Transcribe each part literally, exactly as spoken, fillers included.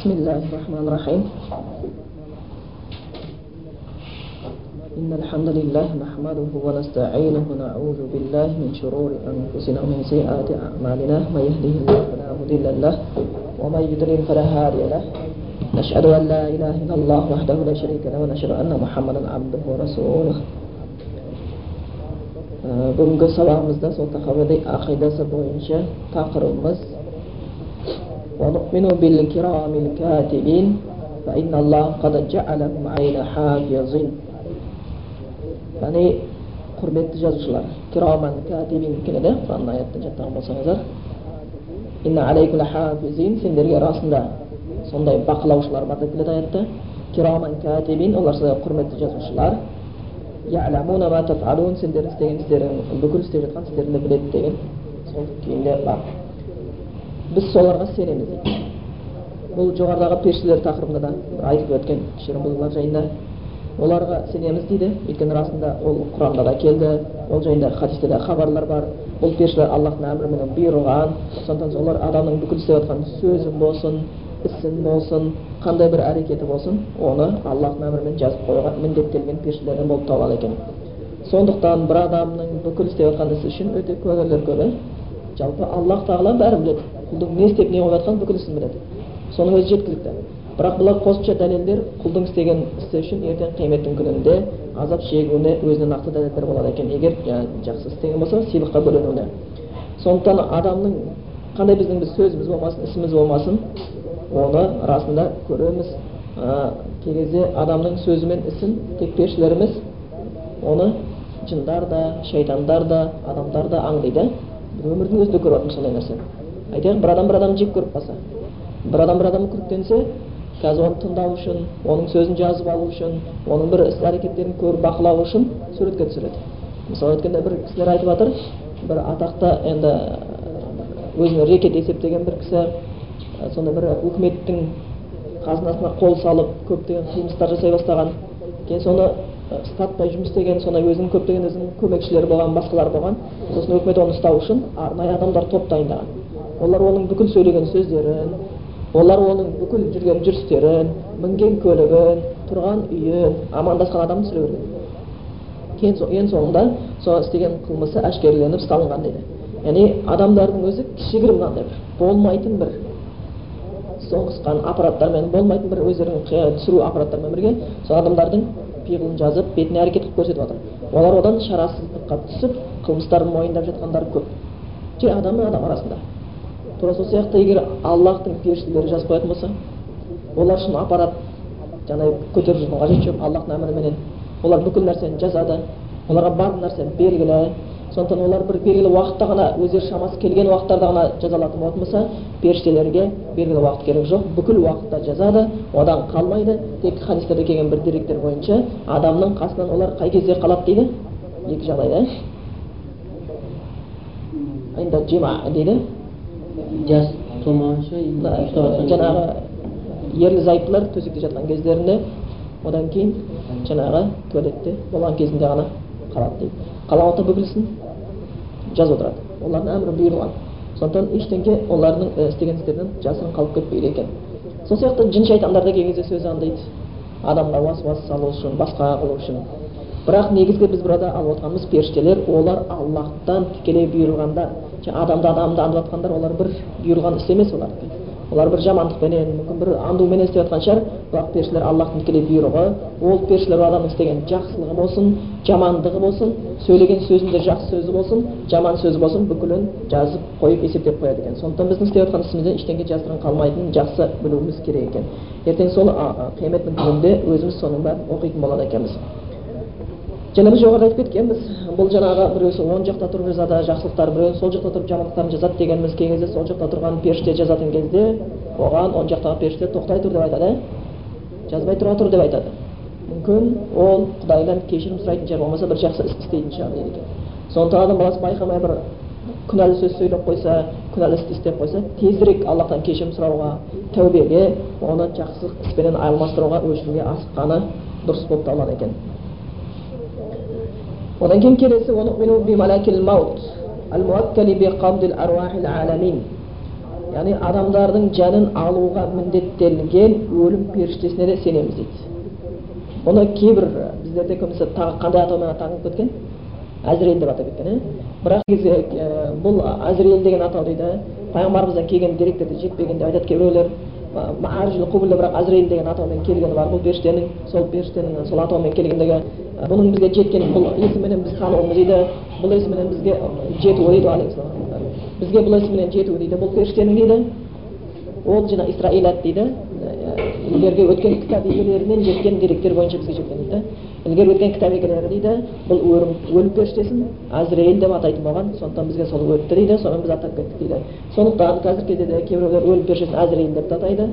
بسم الله الرحمن الرحيم إن الحمد لله نحمده ونستعينه ونعوذ بالله من شرور أنفسنا ومن سيئات أعمالنا ما يهده الله فلا مضل له ومن يضلل فلا هادي له نشهد أن لا إله إلا الله وحده لا شريك له ونشهد أن محمدا عبده ورسوله Bugungi salohimizda so'taqavadi aqidasi bo'yicha taqririmiz va nu'minu bil kiromil katibin va innalloha qad ja'alahum ayna hafizin. Ya'ni qurbatli yozuvchilar, kiroman katibin keladi, qanday aytdi jatdan bo'lsangizlar. Inna alaykum hafizin, sizlarga rasmda sonday baqlavchilar ma'rifatida aytdi. Kiroman katibin, ular sizga qurbatli yozuvchilar. يعلمون ما تفعلون سندرس تين سندرن بكل ستيجات خمسة سندرن بلد تين صوت كيندا بق بالصور غسيلة مزيج بالجوار ده غبير سندر تخربنا ده عايز بيتكن شرب الله جينا والله غا سندرن مزيدة يمكن راسنا والقرآن ده كيلدا والجينا خديت ده خبر لربار والبيش الله نعمر من بيروان صندوق الله أدمن بكل ستيجات خمسة سوز بوسن isim bo'lsin, qanday bir harakati bo'lsin, uni Alloh nomeridan jazb qo'ygan mendettilgan peshlardan bo'lib to'g'al ekan. So'ndikdan bir odamning bukul istayotgan ishi uchun o'ta ko'rlar ko'ra, jalpa Alloh taolam barib biladi. Qulning nima istayib, nima qilayotgan bukulisini biladi. So'ng o'z yetkililikda. Biroq bular qo'shimcha dalillar qulning istagan istishi uchun ertaga qiyomatning kunida azob cheguvini o'zining naqdi dalillar bo'lar ekan. Agar yaxshi istagan bo'lsa, silqqa bo'linadi. So'ngdan odamning qanday bizning biz so'zimiz bo'lmasin, ismimiz bo'lmasin, Ona rasmida ko'ramiz. Kegezi adamning so'zi bilan ism tekpeshlarimiz uni jinlarda, shaytonlarda, odamlarda anglaydi. Umrning o'zida ko'radigan shunday narsa. Aytgan bir odam bir odam jib ko'rib qolsa, bir odam bir odam ko'rib tensa, kazon tindav uchun, uning so'zini jozib olish uchun, uning bir is-harakatlarini ko'rib baqlav uchun suratga tushiradi. Misol aytganda bir kishilar aytib o'tir, bir ataqda endi o'zini reket deb degan bir kishi Сонда бір үкіметтің қазынасына қол салып, көптеген қылмыстар жасай бастаған. Кейін соны статпай жұмыс істеген, сонда өзінің көптеген өзінің көмекшілері болған, басқалар болған. Сосын үкімет оны ұстау үшін арнайы адамдар топ дайындаған. Олар оның бүкіл сөйлеген сөздерін, олар оның бүкіл жүрген жүрістерін, мінген көлігін, тұрған үйін, амандасқан адамды сөйлеген. Кейін соңында соны істеген қылмысы әшкереленіп ұсталынған дейді. Яғни адамдардың өзі кішігірімнан деп, болмайтын бір соғысқан аппараттар мен болмайтын бір өздерінің түсіру аппараттарымен бірге сол адамдардың пиғылын жазып, бетіне әрекет қылып көрсетіп отыр. Олар одан шарасыздыққа түсіп, қылмыстарын мойындап жатқандар көп. Жай адам мен адам арасында. Тура сол сияқты егер Аллаһтың періштелері жазып қоятын болса, олар үшін аппарат жаңағы көтеріп жүрген қажет жоқ. Аллаһтың әмірімен олар бүкіл нәрсені жазады. Оларға бар нәрсе белгілі. Сондықтан олар бір белгілі уақытта ғана өздері шамасы келген уақыттарда ғана жазалатын болатын болса, періштелерге белгілі уақыт керек жоқ, бүкіл уақытта жазады, одан қалмайды. Тек хадистерде келген бір деректер бойынша адамның қасынан олар қай кезде қалады дейді? Екі жағдайда. Инда джима дейді. Жас томанша, жаңағы ерлі зайыптылар төсекте жатқан кездерінде, одан кейін жаңағы туалетте болған кезінде ғана қалады дейді. Қалауаты бүкілісін жаз отырады. Олардың әмірі бұйырылған. Сондықтан ештеңке олардың істеген істерден жасырын қалып кетпейді екен. Сол сияқты жын шайтандарда келгенде сөз аңдайды. Адамға уасвас салу үшін, басқа қылу үшін. Бірақ негізгі біз burada алып отырғанымыз періштелер, олар Аллаһтан тікелей бұйырғандар. Адамды адамды аңдып жатқандар, олар бір бұйырған іс емес олар. Олар бір жамандықпенен, мүмкін бір аңдумен істеп жатқан шығар, бірақ періштелер Аллаһтың тікелей бұйрығы. Ол періштелер адамның істеген жақсылығы болсын, жамандығы болсын, сөйлеген сөзінде жақсы сөзі болсын, жаман сөзі болсын, бүкілін жазып қойып есептеп қояды екен. Сондықтан біздің істеп жатқан ісімізден ештеңе жасырын қалмайтын, жақсы білуіміз керек екен. Ертең сол қияметтің күнінде өзіміз соның бәрін оқитын болады екенбіз. Және біз жоғарыда айтып кеткенбіз, бұл жаңағы біреусі оң жақта тұрып жазады, жақсылықтар біреу сол жақта тұрып жамандықтарын жазады дегеніміз кеңесе сол жақта тұрған періште жазатын кезде, оған оң жақтағы періште тоқтай тұр деп айтады, жазбай тұра тұр деп айтады. Мүмкін ол Құдайдан кешірім сұрайтын жер болмаса бір жақсы іс істейтін шығар дейді екен. Сондықтан адам баласы байқамай бір күнәлі сөз сөйлеп қойса, күнәлі іс істеп қойса, тезірек Аллаһтан кешірім сұрауға, тәубеге, оны жақсы іспенен айырмастыруға өшуге асыққаны дұрыс болып табылады екен. Одан кейін келесі оны мину би малакил маут, ал муаккали би қабдил аруахил аламин. Yani adamların canın ağlığa mündetteliğe ölüm periştesine de senemiz deydi. Ona kebir bizlerde kimse qanday ataumen tanınıp ketken, Azrail deb atab ketken. Biroq bu Azrail degan atov deydi, payg'ambarimizdan kelgan direktorda jetpeganda aytadi kebirlar Ma'arijul Qubulda biroq Azrail degan ataumen kelgani bor. Bu perishtaning sol perishtaning sol ataumen kelgandagi buning bizga jetgan bu ismi bilan biz xalqimiz deydi, bu ismi bilan bizga jet o'ydi alayhissalom. Bizga bu ismi bilan jet o'ydi, bu perishtaning deydi. O'z jina Isroilat deydi. Ilgari o'tgan kitob egalaridan yetgan direktor bo'yicha bizga jo'natildi. Ilgari o'tgan kitob egalari deydi, "Bil o'rim o'lib ko'rsatsin, Azrail deb ataydi bo'lgan, so'ndan bizga solib o'tdi" deydi, so'ng biz atab ketdik deydi. So'ndan hozir ketadi, kevrolar o'lib ko'rsatsin Azrail deb ataydi.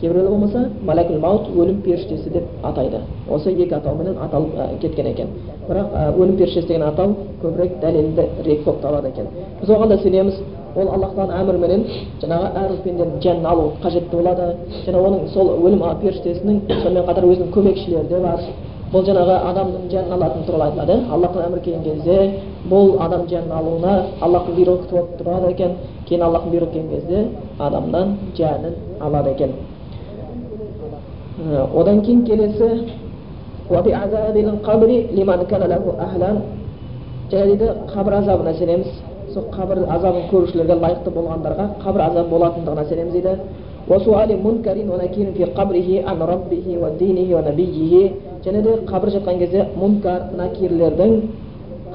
Kevrolar bo'lmasa, Malakul Maut o'lim pershtasi deb ataydi. O'sha ikki atov bilan atalib ketgan ekan. Biroq o'lim pershtasi degan atov ko'proq dalilda rekord topadi ekan. Biz o'g'ilda senimiz Ол Аллахтан әмір менен жанагы әр пенден жанна алуу кажет болады. Жана оның сол өлүм периштесинин сонун катар өзүнүн көмөкчүлөрү да бар. Бул жанагы адамдын жанна алатын тууралуу айтылады. Аллахтан әмір келген кезде бул адам жанна алууна Аллахтын буйругу күтүп турат экен. Кийин Аллахтын буйругу келген кезде адамдан жанын алат экен. Одан кийин келеси ва би азабил кабри лиман кана лаху ахлан. Жайдык кабр азабына сенемиз. Соқ қабір азабын көрушілерге лайықты болғандарға қабір азабы болатындығына сенеміз дейді. Уасуали мункарин ва накирин фи қабрихи ан раббихи ва динихи ва набийихи. Және де қабір жатқан кезде мункар, накирлердің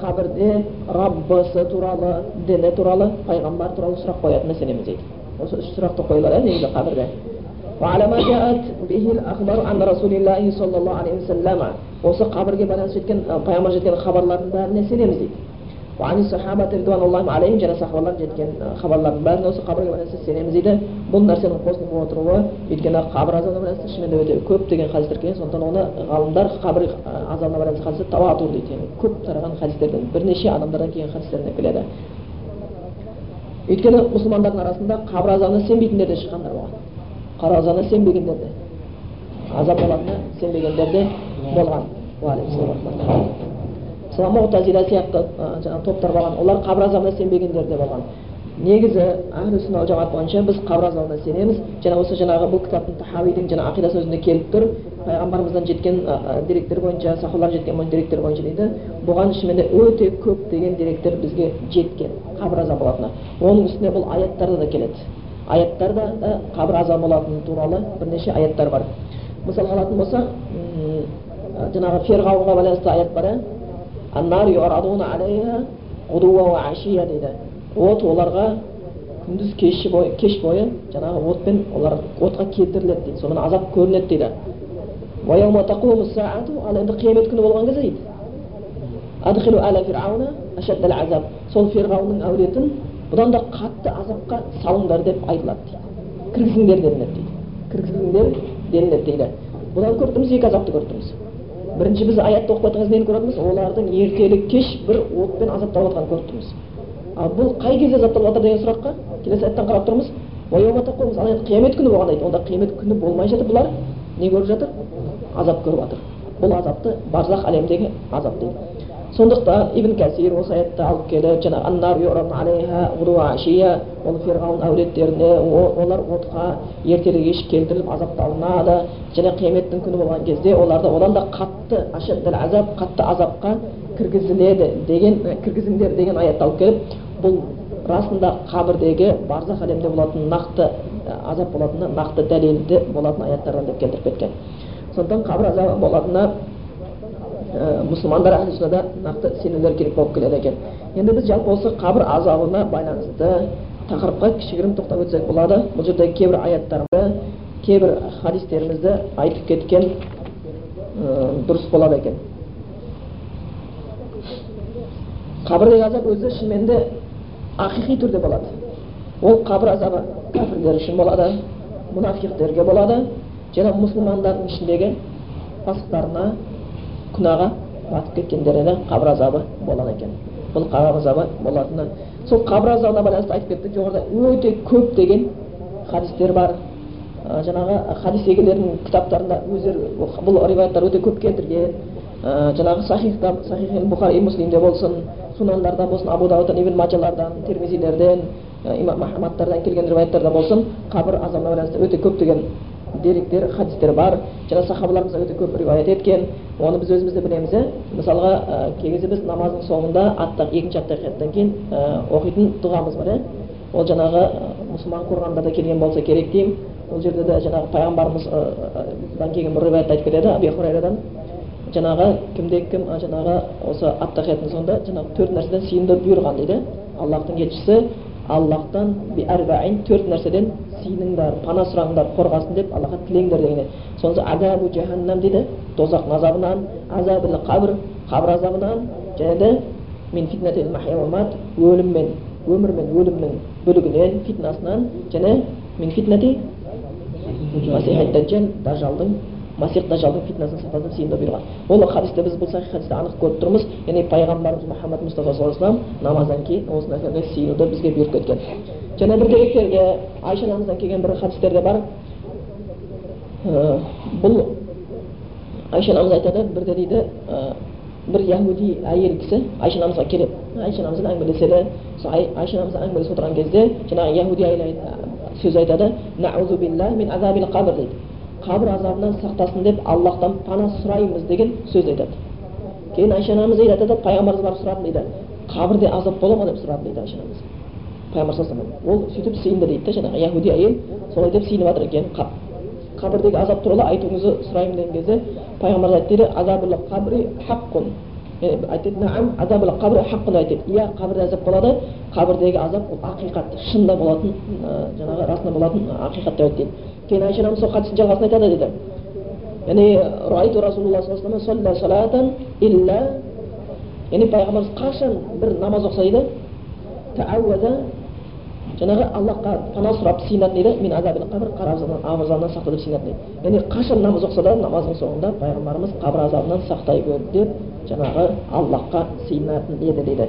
қабірде Раббысы туралы, діні туралы, пайғамбар туралы сұрақ қоятынына сенеміз дейді. Осы үш сұрақты қойылады негізі қабірде. Ва алама жаат бихил ахбару ан расулиллахи саллаллаху алейхи вассалам. Осы қабірге байланысты жеткен пайғамбар жеткен хабарлардың бәріне сенеміз дейді. وعن الصحابة رضوان الله عليهم جل صحابة جدكن خبر الله بعد نص قبر من السنين مزيدا بندر سن قصن موتروا جدكن قبر عزام من السنين ده بده كوب تكن خالد تركين سنتنا هنا غالندر قبر عزام من السنين خالد تواتر ديتين كوب تركان خالد تركين برنشي عالم دركان كين خالد تركين كلدا جدكن مسلمان دركان راسندا قبر عزام من السنين بيجندر شكان دروا قبر عزام من السنين بيجندر ده عزام الله من السنين بيجندر ده بلغان وعليه السلام Ва мутазила сияқты жаңа топтар болған. Олар қабір азабына сенбегендер де болған. Негізі ахли сунна жамаат бойынша біз қабір азабына сенеміз. Және осы жаңағы бұл кітаптың тахавидің және ақида сөзінде келіп тұр. Пайғамбарымыздан жеткен деректер бойынша, сахабалар жеткен деректер бойынша дейді. Бұған ішінде өте көп деген деректер бізге жеткен қабір азабы болатыны. Оның үстіне бұл аяттарда да келеді. Аяттарда да қабір азабы болатыны туралы бірнеше аяттар бар. Мысалға алатын болсақ, жаңағы Фирғауынға байланысты аят бар. Аннар юарадуна алейха гудува ва ашия дейді. От оларға күндіз кеш бойы жаңағы отпен олар отқа келтіріледі дейді. Сонымен азап көрінеді дейді. Ва яума тақуму саату, ал енді қиямет күні болған кезде дейді. Адхилу аля фирауна ашаддал азаб. Сол Фирғауның әулетін бұдан да қатты азапқа салыңдар деп айтылады дейді. Кіргізіңдер делінеді дейді. Кіргізіңдер делінеді дейді. Бұдан көрдіміз, екі азапты көрдіміз. Бірінші біз аятты оқып жатқан кезде көреміз, олардың ертелік кеш бір отпен азапталып жатқанын көрдіміз. А бұл қай кезде азапталып жатыр деген сұраққа келесі аяттан қарап тұрмыз. Ойбата қоймыз, ал енді қиямет күні болған дейді. Онда қиямет күні болмай жатып бұлар не көріп жатыр? Азап көріп жатыр. Бұл азапты барзах әлемдегі азап дейді. Сондықтан Ибн Касир осы аятты алып келіп, және аннар юран алейха гудува ашия, ол Фирғаун әулеттеріне, олар отқа ертелеге келтіріліп азапталынады. Және қияметтің күні болған кезде оларды одан да қатты ашаддал азап, қатты азапқа кіргізіледі деген кіргізіңдер деген аятты алып келіп, бұл расында қабірдегі барзах әлемде болатын нақты азап болатыны, нақты дәлелді болатын аяттардан деп келтіріп кеткен. Сондықтан қабір азабы болатынына мұсылмандар әхлісінада нақты сенімдер керек болып келеді екен. Енді біз жалпы осы қабір азабына байланысты тақырыпқа кішігірім тоқтап өтсек болады. Бұл жерде кейбір аяттарымды, кейбір хадистерімізді айтып кеткен дұрыс болады екен. Қабірдегі азап өзі шынымен де ақиқи түрде болады. Ол қабір азабы кәпірлер үшін болады, мұнафиқтерге болады, және мұсылмандардың ішіндегі фасықтарына күнәға батып кеткендеріне қабір азабы болады екен. Бұл қабір азабы болатыны. Сол қабір азабына байланысты айтып кеттік. Жоғарыда өте көп деген хадистер бар. Жаңағы хадис егелерінің кітаптарында өздері бұл риваяттар өте көп келтірген. Жаңағы сахихта, сахих Бұхари, Муслимде болсын, сунандардан болсын, Абу Даудтан, Ибн Мажалардан, Термизилерден, имам Ахматтардан келген рываяттарда болсын, қабір азабына байланысты өте көп деген деректер, хадистер бар. Жана сахабаларымыз өте көп риваят еткен. Оны біз өзіміз де білеміз. Мысалға, кегізе біз намаздың соңында аттақ, екінші аттақ еттен кейін оқитын дұғамыз бар. Ол жаңағы мұсылман Құрғанда да келген болса керек дейм. Ол жерде де жаңағы пайғамбарымыздан келген бір риваятты айтып кетеді, Абу Хурайрадан. Жаңағы кімде кім жаңағы осы аттақ еттің соңында жаңағы төрт нәрседен сыйынды бұйырған дейді. Аллаһтың елшісі Аллахтан би арбаин төрт нәрседен сыйыныңдар, пана сұраңдар, қорғасын деп Аллаха тілеңдер дегені. Сонысы азабу жаһаннам дейді, тозақ азабынан, азабул қабр, қабр азабынан, және де мен фитнател махия уал мат, өліммен, өмірмен, өлімнің бүлігінен, фитнасынан, және мен фитнати масихат дажжал, дажалдың, масих дажалдың фитнасынан сақтанып сыйында бұйырған. Ол хадисте біз бұл сахи хадисте анық көріп тұрмыз. Яғни пайғамбарымыз Мұхаммад Мұстафа саллаллаху алейхи вассалам намаздан кейін осы нәрсені сыйынуды бізге бұйырып кеткен. Және бір деректерге Айша анамыздан келген бір хадистер де бар. Бұл Айша анамыз айтады, бірде дейді, бір яһуди әйел кісі Айша анамызға келіп, Айша анамызбен әңгімелеседі. Айша анамызбен әңгімелесіп отырған кезде жаңағы яһуди әйел сөз айтады, наузу биллаһи мин азабил қабр дейді. Қабір азабынан сақтасын деп Аллаһтан пана сұраймыз деген сөз айтады. Кейін Айша анамыз айтады, пайғамбарымыз барып сұрадым дейді. Қабірде азап бола ма деп сұрадым дейді Айша анамыз. Пайғамбар саллаллаху алейхи вассалам. Ол сөйтіп сыйынды дейді. Жаңағы яһуди әйел солай деп сыйынып жатыр екен. Қабірдегі азап туралы айтуыңызды сұраймын деген кезде пайғамбар айтты дейді, азабул қабри хаққун. Яғни айтты, наам, азабул қабри хаққун айтты. Иә, қабірде азап болады. Қабірдегі азап ол ақиқат, шында болатын, жаңағы расында болатын ақиқат деп айтты. Кейін Айша анамыз сол хадистің жалғасын айтады дейді. Яғни раиту расулуллах саллаллаху алейхи вассалам салла салатан илля, яғни пайғамбар қашан бір намаз оқса дейді, тауада жаңағы Аллахқа пана сұрап сыйынатын дейді, мен азабил қабр, қабір азабынан сақта деп сыйынатын дейді. Яғни қашан намаз оқса да намаздың соңында пайғамбарымыз қабір азабынан сақтай көр деп жаңағы Аллахқа сыйынатын еді дейді.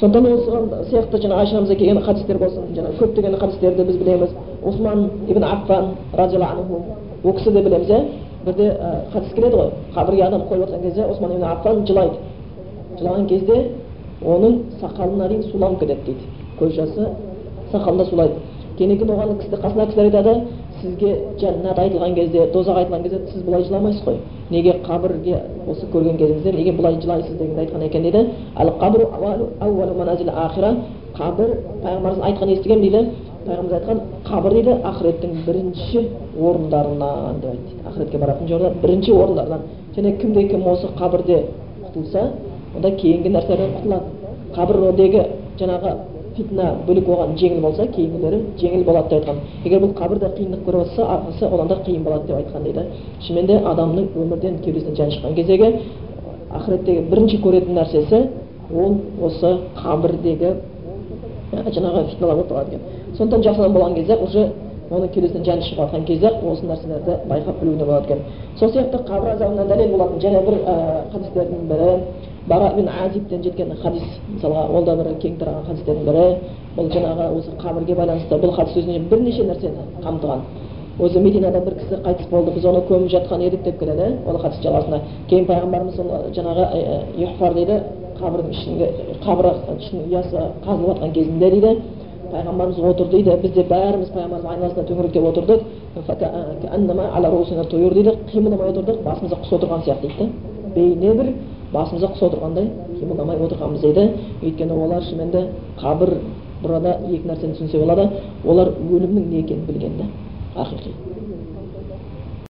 Сондан осыған сияқты жаңағы Айшамызға келген хадистер болсын, жаңағы көптеген хадистерді біз білеміз. Усман ибн Аффан радиллаху анху, ол кісі де білеміз. Бірде хадис келеді ғой, қабірге адам қойып отырған кезде Усман ибн Аффан жылайды. Жылаған кезде оның сақалына дейін суланып кетеді дейді. Көз жасы сақалында сулайды. Кенекен оған кісі қасына кісілер айтады, сізге жәннат айтылған кезде, тозақ айтылған кезде сіз бұлай жыламайсыз ғой. Неге қабірге осы көрген кезіңізде неге бұлай жылайсыз дегенді айтқан екен дейді. Ал қабру ауалу маназил ахира, қабір пайғамбарымыз айтқан естігем дейді. Пайғамбарымыз айтқан, қабір дейді ақыреттің бірінші орындарынан деп айтты. Ақыретке баратын жерде бірінші орындардан. Және кімде кім осы қабірде құтылса, онда кейінгі нәрселерден құтылады. Қабірдегі жаңағы фитна бөлік оған жеңіл болса, кейінгілері жеңіл болады деп айтқан. Егер бұл қабірде қиындық көріп отырса, арқасы оланда қиын болады деп айтқан дейді. Шынымен де адамның өмірден кеудесінен жан шыққан кездегі ақыреттегі бірінші көретін нәрсесі ол осы қабірдегі жаңағы фитналарға тұрады екен. Сондықтан жасынан болған кезде уже оның кеудесінен жан шығып жатқан кезде осы нәрселерді байқап білуіне болады екен. Сол сияқты қабір азабынан дәлел болатын және бір хадистердің бірі Бара ибн Азибтен жеткен хадис, мысалға, ол да бір кең тараған хадистердің бірі. Ол жаңағы осы қабірге байланысты бұл хадис өзінен бірнеше нәрсені қамтыған. Өзі Мединада бір кісі қайтыс болды, біз оны көміп жатқан едік деп келеді, ол хадис жалғасында. Кейін пайғамбарымыз жаңағы ихфар дейді, қабірдің ішінде, қабір ішінің ұясы қазылып жатқан кезінде дейді, пайғамбарымыз отырды дейді, біз де бәріміз пайғамбарымыздың айналасына төңіректеп отырдық. Кәәннәмә әлә русина туйр дейді, қимылдамай отырдық, басымызға құс отырған сияқты дейді. Бейне бір басымызға құс отырғандай қимылдамай отырғанбыз дейді. Өйткені олар шынында қабір burada екі нәрсені түсінсе болады. Олар өлімнің не екенін білгенді. Ақиқи.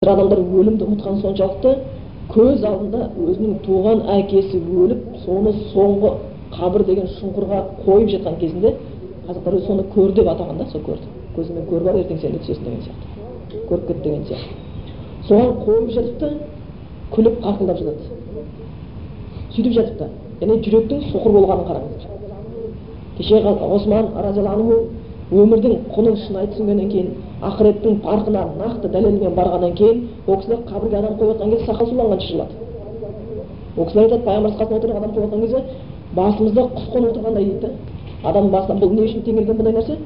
Бір адамдар өлімді ұмытқан соншалықты көз алдында өзінің туған әкесі өліп, соны соңғы қабір деген шұңқырға қойып жатқан кезінде қазақтар соны көр деп атағанда, сол көрді. Көзімен көр бар, ертең сен де түсесің деген сияқты. Көріп кет деген сияқты. Соған қойып жатты, күліп қарқылдап жатады. Сөйтіп жатыпты. Яғни жүректің соқыр болғанын қараңыз. Кеше Осман разияллаһу анһу өмірдің құнын шынай түсінгеннен кейін, ақыреттің парқына нақты дәлелмен барғаннан кейін, ол кісі қабірге адам қойып жатқан кезде сақал суланған шылады. Ол кісі айтады, пайғамбар қасына отырған адам қойып жатқан кезде басымызда құс қонып отырғандай дейді. Адам басына бұл не үшін теңелген бұндай нәрсе?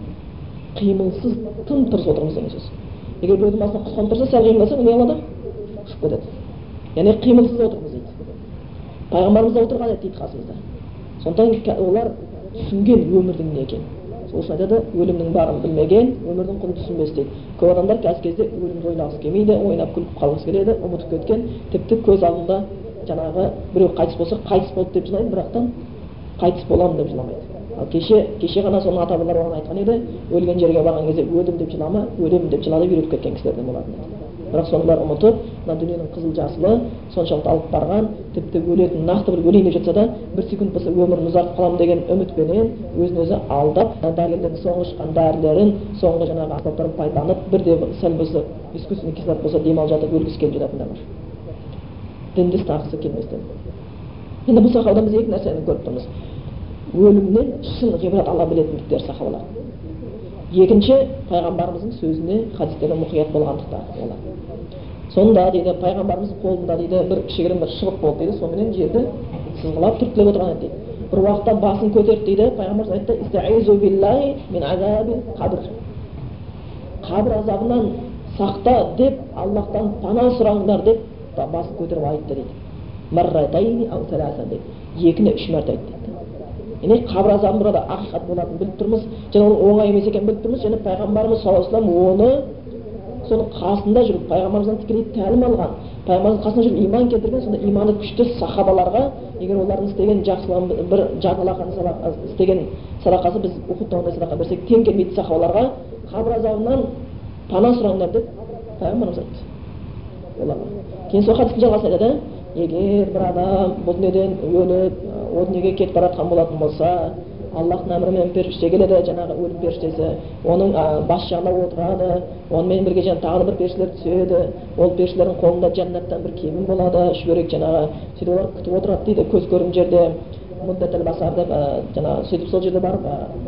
Қимылсыз тым тырыс отырмыз деген сөз. Егер біреудің басына құс қонып тұрса, сәл қимылдаса, не болады? Ұшып кетеді. Яғни қимылсыз отырмыз дейді. Пайғамбарымыз да отырған еді дейді қасымызда. Сондан олар түсінген өмірдің не екенін. Осында да өлімнің барын білмеген, өмірдің құны түсінбестей. Көп адамдар кез кезде өлімді ойлағысы келмейді, ойнап күліп қалғысы келеді, ұмытып кеткен, тіпті көз алдында жаңағы біреу қайтыс болса, қайтыс болды деп жылайды, бірақтан қайтыс боламын деп жыламайды. Ал кеше, кеше ғана соның ата-бабалары оған айтқан еді, өлген жерге барған кезде өлдім деп жылама, өлемін деп жылады, үйретіп кеткен кісілерден болатын. Бірақ соны бәрі ұмытып, мына дүниенің қызыл-жасылы соншалықты алып барған, тіпті өлетін, нақты бір өлейін деп жатса да, бір секунд болса өмірін ұзартып қалам деген үмітпенен өзін өзі алдап, дәрілердің соңғы шыққан дәрілерін, соңғы жаңағы аспаптарын пайдаланып, бірде сәл болса, искусственный кислород болса демалып жатып өлгісі келіп жататындар бар. Дінді тағысы келместен. Енді бұл сахаудан біз екі нәрсені көріп тұрмыз. Өлімнен шын ғибрат ала білетіндіктер сахабалар. Екінші, пайғамбарымыздың сөзіне хадистерге мұқият болғандықтары олар. Сонда дейді, пайғамбарымыздың қолында дейді, бір кішігірім бір шыбық болды дейді, сонымен жерді сызғылап түрткілеп отырған еді. Бір уақытта басын көтерді дейді, пайғамбарымыз айтты: "Истаизу биллахи мин азаби қабр". Қабір азабынан сақта деп, Аллаһтан пана сұраңдар деп басын көтеріп айтты дейді. Марратайни ау саласан деп, екі-үш мәрте айтты. Ене қабір азабы мұрада ақиқат болатын біліп тұрмыз, және оның оңай емес екенін біліп тұрмыз, және пайғамбарымыз саллаллаху алейхи уассалам оны соның қасында жүріп, пайғамбарымыздан тікелей тәлім алған, пайғамбарымыздың қасында жүріп иман келтірген, сонда иманы күшті сахабаларға, егер олардың істеген жақсылығын бір жарылақаны істеген садақасы біз оқытуында садақа берсек, тең келмейтін сахабаларға қабір азабынан пана сұраңдар деп пайғамбарымыз айтты. Оларға. Кейін сол хадистің жалғасы айтады: егер бір адам бұл неден өліп, ол неге кетіп баратқан болатын болса, Аллаһтың әмірімен періште келеді, жаңағы өлім періштесі, оның бас жағына отырады, онымен бірге жаңа тағы бір періштелер түседі, ол періштелердің қолында жәннаттан бір киім болады, шүберек жаңағы сөйтіп олар күтіп отырады дейді, көз көрім жерде муддат албасар деп, жаңағы сөйтіп сол жерде барып,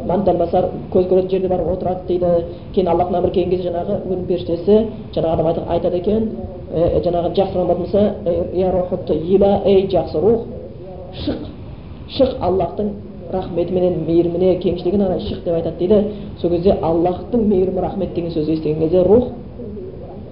мандат албасар көз көретін жерде барып отырады дейді. Кейін Аллаһтың әмірі келген кезде жаңағы өлім періштесі жаңағы адам айтады екен, жаңағы жақсы болмаса, я рухту иба, ей жақсы рух, шық, шық Аллаһтың рахметіменен, мейіріміне, кеңшілігіне қарай шық деп айтады дейді. Сол кезде Аллаһтың мейірімі, рахмет деген сөзді естіген кезде рух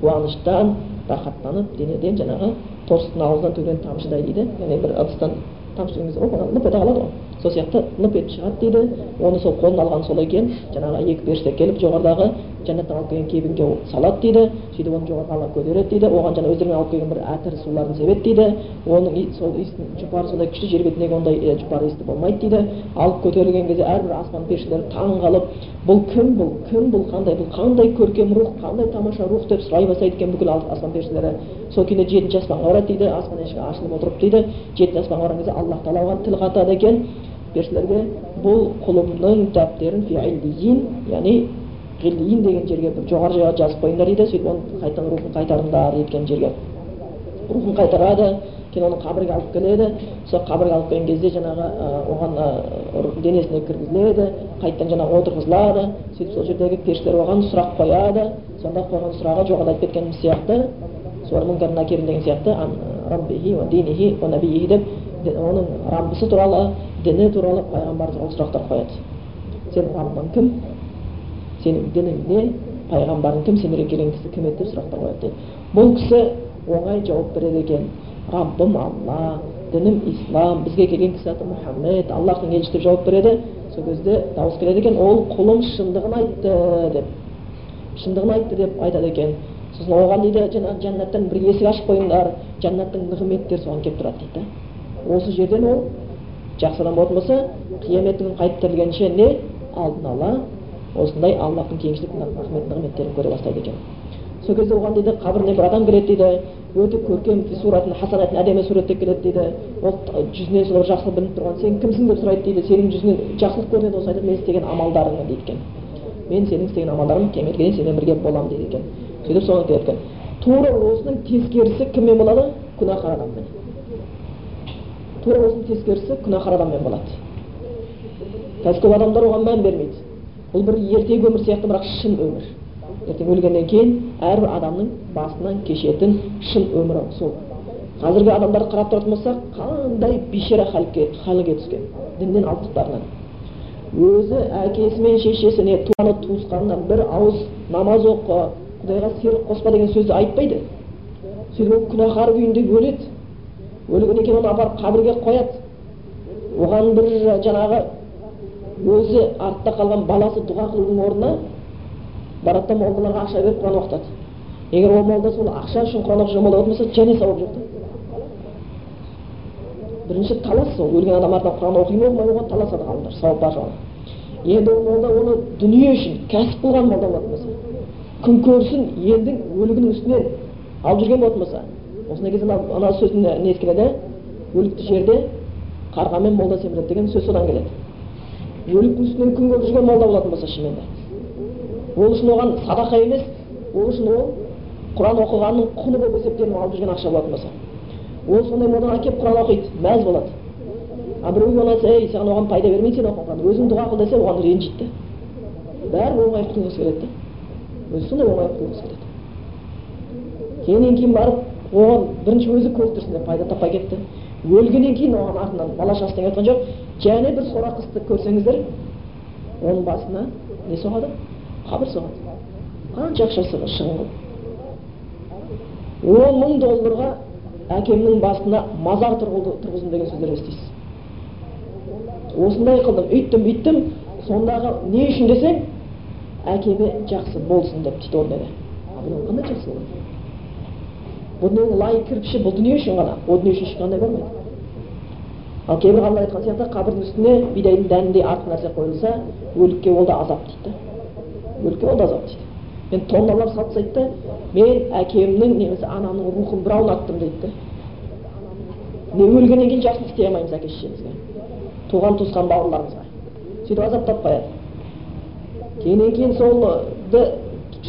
қуаныштан рахаттанып, денеден жаңағы торсықтың аузынан төгілген тамшыдай дейді. Яғни бір ыдыстан тамшы деген кезде лып ете қалады ғой. Сол сияқты лып етіп шығады дейді. Оны сол қолын алған сол екен, жаңағы екі періште келіп жоғарыдағы жәннаттан алып келген кебінге салады дейді, сөйтіп оны жоғарыға алып көтереді дейді, оған жаңа өздеріне алып келген бір әтір суларын себеді дейді, оның сол иістің жұпары сондай күшті, жер бетіндегі ондай жұпар иісті болмайды дейді. Алып көтерілген кезде әрбір аспан періштелері таң қалып, бұл кім, бұл кім, бұл қандай, бұл қандай көркем рух, қандай тамаша рух деп сұрай бастайды екен бүкіл аспан періштелері. Сол күйінде жетінші аспанға барады дейді, аспан есігі ашылып отырып дейді, жетінші аспанға барған кезде Аллаһ тағала оған тіл қатады екен періштелерге: бұл құлымның дәптерін фи'иллиин, яғни ғиллиин деген жерге бір жоғары жайға жазып қойыңдар дейді, сөйтіп оның қайтадан рухын қайтарыңдар еткен жерге рухын қайтарады. Кейін оны қабірге алып келеді, сол қабірге алып келген кезде жаңағы оған денесіне кіргізіледі, қайтадан жаңағы отырғызылады, сөйтіп сол жердегі періштелер оған сұрақ қояды, сонда қойған сұрағы жоғарыда айтып кеткен сияқты суар мүнкар накир деген сияқты раббихи уа динихи уа набийихи деп оның раббысы туралы, діні туралы, пайғамбар туралы сұрақтар қояды. Сен раббың кім? Сенің дінің не, пайғамбарың кім, сендерге келген кісі кім еді деп сұрақтар қояды. Бұл кісі оңай жауап береді екен: Раббым Алла, дінім ислам, бізге келген кісі аты Мұхаммед, Аллаһтың елшісі деп жауап береді. Сол кезде дауыс келеді екен: ол құлым шындығын айтты деп. Шындығын айтты деп айтады екен. Сосын оған дейді, жәннаттан бір есік ашып қойыңдар, жәннаттың нығметтері соған келіп тұрады дейді. Осы жерден ол жақсы адам болатын болса, қиямет күні қайтып тірілгенше не алдын ала осындай Аллаһтың кеңшілігінің рахмет нығметтерін көре бастайды екен. Сол кезде оған дейді, қабіріне бір адам келеді дейді, өте көркем суратын, хасанатын, әдемі суретте келеді дейді. Ол жүзінен солар жақсылық білініп тұрған. Сен кімсің деп сұрайды дейді. Сенің жүзінен жақсылық көрінеді. Осы айтып, мен істеген амалдарыңды дейді екен. Мен сенің істеген амалдарың кеметкенде сенімен бірге боламын дейді екен. Сөйтіп соны келеді екен. Тура осының тескерісі кіммен болады? Күнәһар адаммен. Тура осының тескерісі күнәһар адаммен болады. Тәскөп адамдар оған мән бермейді. Бұл бір ертегі өмір сияқты, бірақ шын өмір. Ертең өлгеннен кейін әрбір адамның басынан кешетін шын өмірі сол. Қазіргі адамдарды қарап тұратын болсақ, қандай бейшара халге түскен, діннен алыстықтарынан. Өзі әкесі мен шешесіне, туғаны туысқанынан бір ауыз намаз оқы, Құдайға серік қоспа деген сөзді айтпайды. Сөйтіп күнәһар күйінде өледі. Өлгеннен кейін оны апарып қабірге қояды. Оған бір жаңағы өзі артта қалған баласы дұға қылудың орнына бараттан молдаларға ақша беріп Құран оқытады. Егер ол молда сол ақша үшін Құран оқып молда отырмаса, және сауап жоқ. Бірінші талас сол, өлген адамдардан Құран оқимын болмай оған таласады ғалымдар, сауап бар жолы. Енді ол молда оны дүние үшін кәсіп қылған молда болмаса, күн көрсін елдің өлігінің үстінен алып жүрген болмаса, осындай кезде ана сөзіне не ескереді? Өлікті жерде қарғамен молда семіреді деген сөз содан келеді. Өліктің үстінен күн көріп жүрген молда болатын болса шынында. Ол үшін оған садақа емес, ол үшін ол Құран оқығанның құны болып есептеліп алып жүрген ақша болатын болса. Ол сондай молдаға келіп Құран оқиды, мәз болады. А біреуге оны айтса, ей, саған оған пайда бермейді, сен оқы Құран. Өзің дұға қыл десе, оған ренжиді. Бәрі оңай құтылғысы келеді. Өзі сондай оңай құтылғысы келеді. Кейіннен кейін барып оған бірінші өзі көз тұрсын деп пайда таппай кетті. Өлгеннен кейін оған артынан бала-шағасынан айтқан жоқ, және бір сора қызды көрсеңіздер, оның басына не соғады? Қабір соғады. Қанша ақша шығын қылды. он мың долларға әкемнің басына мазар тұрғызым деген сөздер естисіз. Осындай қылдым, үйттім, үйттім, сондағы не үшін десең, әкеме жақсы болсын деп дейді орнеді. Бұның қандай жақсы болады? Бұның лай кірпіші бұл дүние үшін ғана, о дүние үшін шыққандай болмайды. Ал кейбір ғалымдар айтқан сияқты, қабірдің үстіне бидайдың дәніндей артық нәрсе қойылса, өлікке ол да азап дейді. Өлікке ол да азап дейді. Мен тонналар салып айтты, мен әкемнің немесе анамның рухын бұрауын аттым дейді. Не өлгеннен кейін жақсы істей алмаймыз әке-шешемізге, туған-туысқан бауырларымызға. Сөйтіп азаптап қояды. Кейіннен кейін солды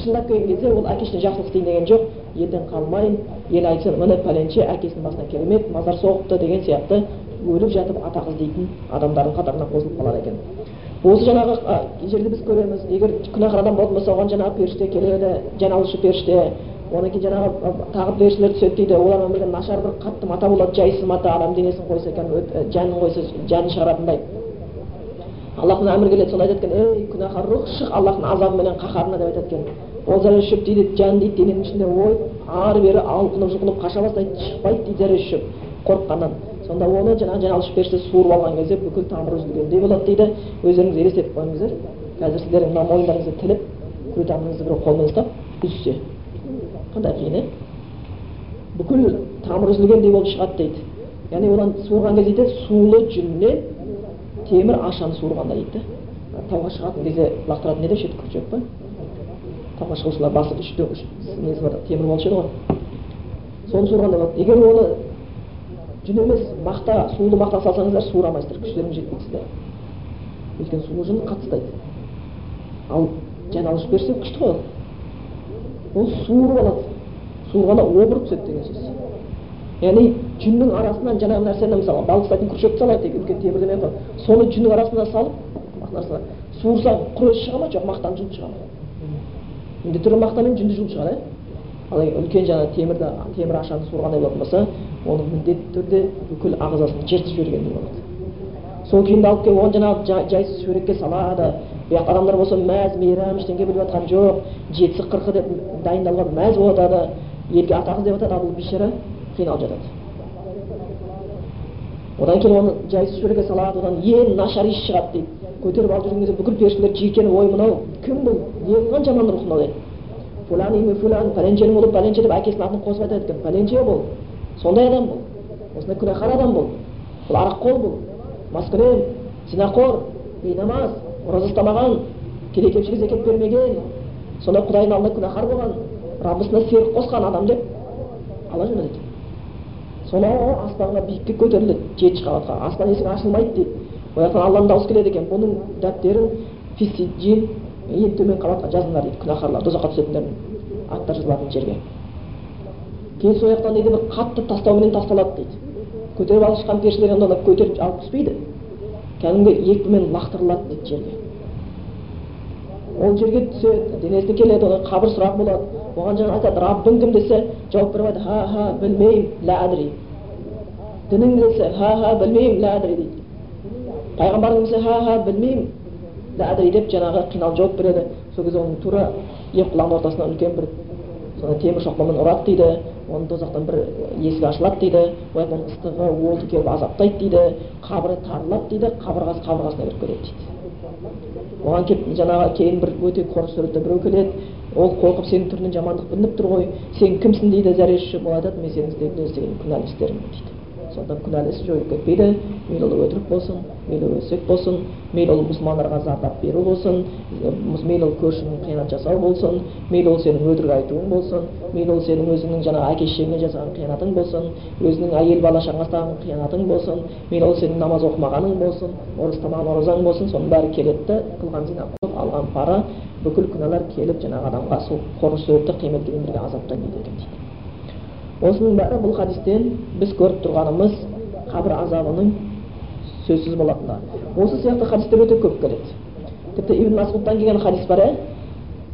шындап келген кезде ол әке-шешесіне жақсылық істейін деген жоқ, елден қалмайын, ел айтсын, міне пәленше әкесінің басына керемет мазар соғыпты деген сияқты өліп жатып атақыз дейтін адамдардың қатарына қосылып қалар екен. Осы жаңағы жерде біз көреміз, егер күнәһар адам болатын болса, оған жаңағы періште келеді, жаналушы періште, одан кейін жаңағы тағы періштелер түседі дейді, олармен бірге нашар бір қатты мата болады, жайсыз мата, адам денесін қойса екен, жанын қойса, жанын шығаратындай. Аллаһтың әмірі келеді, солай айтады екен, ей күнәһар рух, шық Аллаһтың азабы мен қаһарына деп айтады екен. Ол зәрі шөп дейді, жан дейді, дененің ішінде ой, ары бері алқынып-жұлқынып қаша бастайды, шықпайды дейді зәрі шөп, қорыққаннан. Сонда оны жаңа жаналшы періште суырып алған кезде бүкіл тамыры үзілгендей болады дейді. Өздеріңіз елестетіп қойыңыздар. Қазір сіздердің мына мойындарыңызды тіліп, көз тамырыңызды бір қолмен ұстап үзсе. Қандай қиын, ә? Бүкіл тамыры үзілгендей болып шығады дейді. Яғни одан суырған кезде сулы жүннен темір ашаны суырғандай дейді. Тауға шығатын кезде лақтыратын не деп шет күрт жоқ па? Тауға шығушылар басып үште несі бар темір болып шығады ғой. Соны суырғанда болады. Егер оны жүн емес, мақта, суылы мақта салсаңыздар, суырамайсыздар, күштерің жетпейсіздер. Өйткені сулы жүн қатыстайды. Ал жаналыш берсе күшті қойылды. Ол суырып алады. Суырғанда обыр түседі деген сөз. Яғни жүннің арасынан жаңағы нәрсені мысалы балық ұстайтын күршекті салады, үлкен темірден қойып, соны жүннің арасына салып, мақтарсалар, суырсаң құры шыға ма, жоқ, мақтан жұлып шыға ма? Мінде түрлі мақта мен жүнді жұлып шығады. Ал үлкен жаңа темірді, темір ашаны суырғандай болатын болса, оның міндетті түрде бүкіл ағзасын жертіп жібергендей болады. Сол күйінде алып келіп, оған жаңағы жайсыз шөйрекке салады. Бұяқ адамдар болса мәз, мейрам, ештеңе біліп жатқан жоқ, жетісі қырқы деп дайындалған мәз болып жатады, елге атақыз деп жатады, бұл бейшара қиналып жатады. Одан кейін оны жайсыз шөйрекке салады, одан ең нашар еш шығады дейді. Көтеріп алып жүрген кезде бүкіл періштелер жиіркеніп, ой мынау кім бұл? Неғылған жаман рухын алады. Фулан име фулан, пәленшенің болып, пәленше деп әкесінің атын қосып айтады екен, пәленше бол. Сондай адам бол, осындай күнәһар адам бол, бұл араққор бол, маскүнем, зинақор, бейнамаз, ораза ұстамаған, кедей-кепшіге зекет бермеген, сонда Құдайдың алдында күнәһар болған, Раббысына серік қосқан адам деп ала жөнеледі. Сонау аспанға биікке көтеріледі, жеті қабатқа, аспан есігі ашылмайды дейді. Ояқтан Алланың даусы келеді екен, бұның дәптерін фиссиджин, ең төмен қабатқа жазыңдар дейді, күнәһарлар, тозаққа түсетіндердің аттар жазылатын жерге. Кейін сол жақтан дейді бір қатты тастауменен тасталады дейді. Көтеріп алып шыққан періштелер енді оны көтеріп алып түспейді. Кәдімгі екпімен лақтырылады дейді жерге. Ол жерге түседі, денесіне келеді, оған қабір сұрақ болады. Оған жаңа айтады, Раббың кім десе, жауап беріп айтады, ха-ха, білмеймін, лә адри. Дінің десе, ха-ха, білмеймін, лә адри дейді. Пайғамбардың десе, ха-ха, білмеймін, лә адри деп жаңағы қинал жауап береді. Сол кезде оның тура екі құлағының ортасынан үлкен бір темір шоқпармен ұрады дейді. Оның тозақтан бір есігі ашылады дейді, оятан ыстығы, олды келіп азаптайды дейді, қабірі тарылады дейді, қабырғасы қабырғасына беріп көреді дейді. Оған кеп жаңаға кейін бір өте қорсырды біреу келеді. Ол қорқып сенің түріңнен жамандық білініп тұр ғой. Сен кімсің дейді зәресі болады, мен сені іздеген күнәлі істерімді дейді. Сонда күнәлісі жойып кетпейді. Мейлі ол өтірік болсын, мейлі ол өсек болсын, мейлі ол мұсылмандарға зардап беру болсын, мейлі ол көршінің қиянат жасау болсын, мейлі ол сенің өтірік айтуың болсын, мейлі ол сенің өзіңнің жаңағы әке-шешеңе жасаған қиянатың болсын, өзіңнің әйел бала-шағаңа жасаған қиянатың болсын, мейлі ол сенің намаз оқымағаның болсын, орыс тамағын оразаң болсын, соның бәрі келеді, қылған зина, алған пара, бүкіл күнәлар келіп жаңағы адамға сол қор сүртті қимет деген бірге азаптан кетеді дейді. Осының бәрі бұл хадистен біз көріп тұрғанымыз қабір азабының сөзсіз болатыны. Осы сияқты хадистер өте көп келеді. Тіпті Ибн Масудтан келген хадис бар,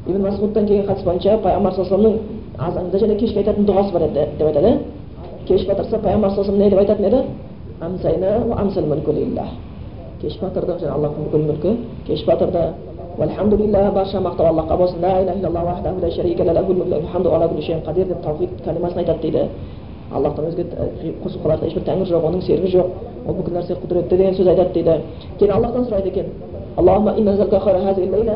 Ибн Масудтан келген хадис бойынша Пайғамбар саллаллаху алейхи вассаламның азанда және кешке айтатын дұғасы бар еді деп айтады. Кеш батырса Пайғамбар саллаллаху алейхи вассалам не деп айтатын еді? Амсайна уа амсал мүлкул лиллах. Кеш батырда және Аллаһтың бүкіл мүлкі. Кеш батырда Валхамдулиллах, барша мақтау Аллахқа болсын, ла илаха иллаллах вахдаһу ла шарика лаху лахул мүлку ва лахул хамду ва ала кулли шайин қадир деп тауһид калимасын айтады дейді. Аллахтан өзге қосып қалатын ешбір тәңір жоқ, оның серігі жоқ. Ол бүкіл нәрсе құдіретті деген сөз айтады дейді. Кейін Аллахтан сұрайды екен. Аллахумма инна назалка хайра хазил лейла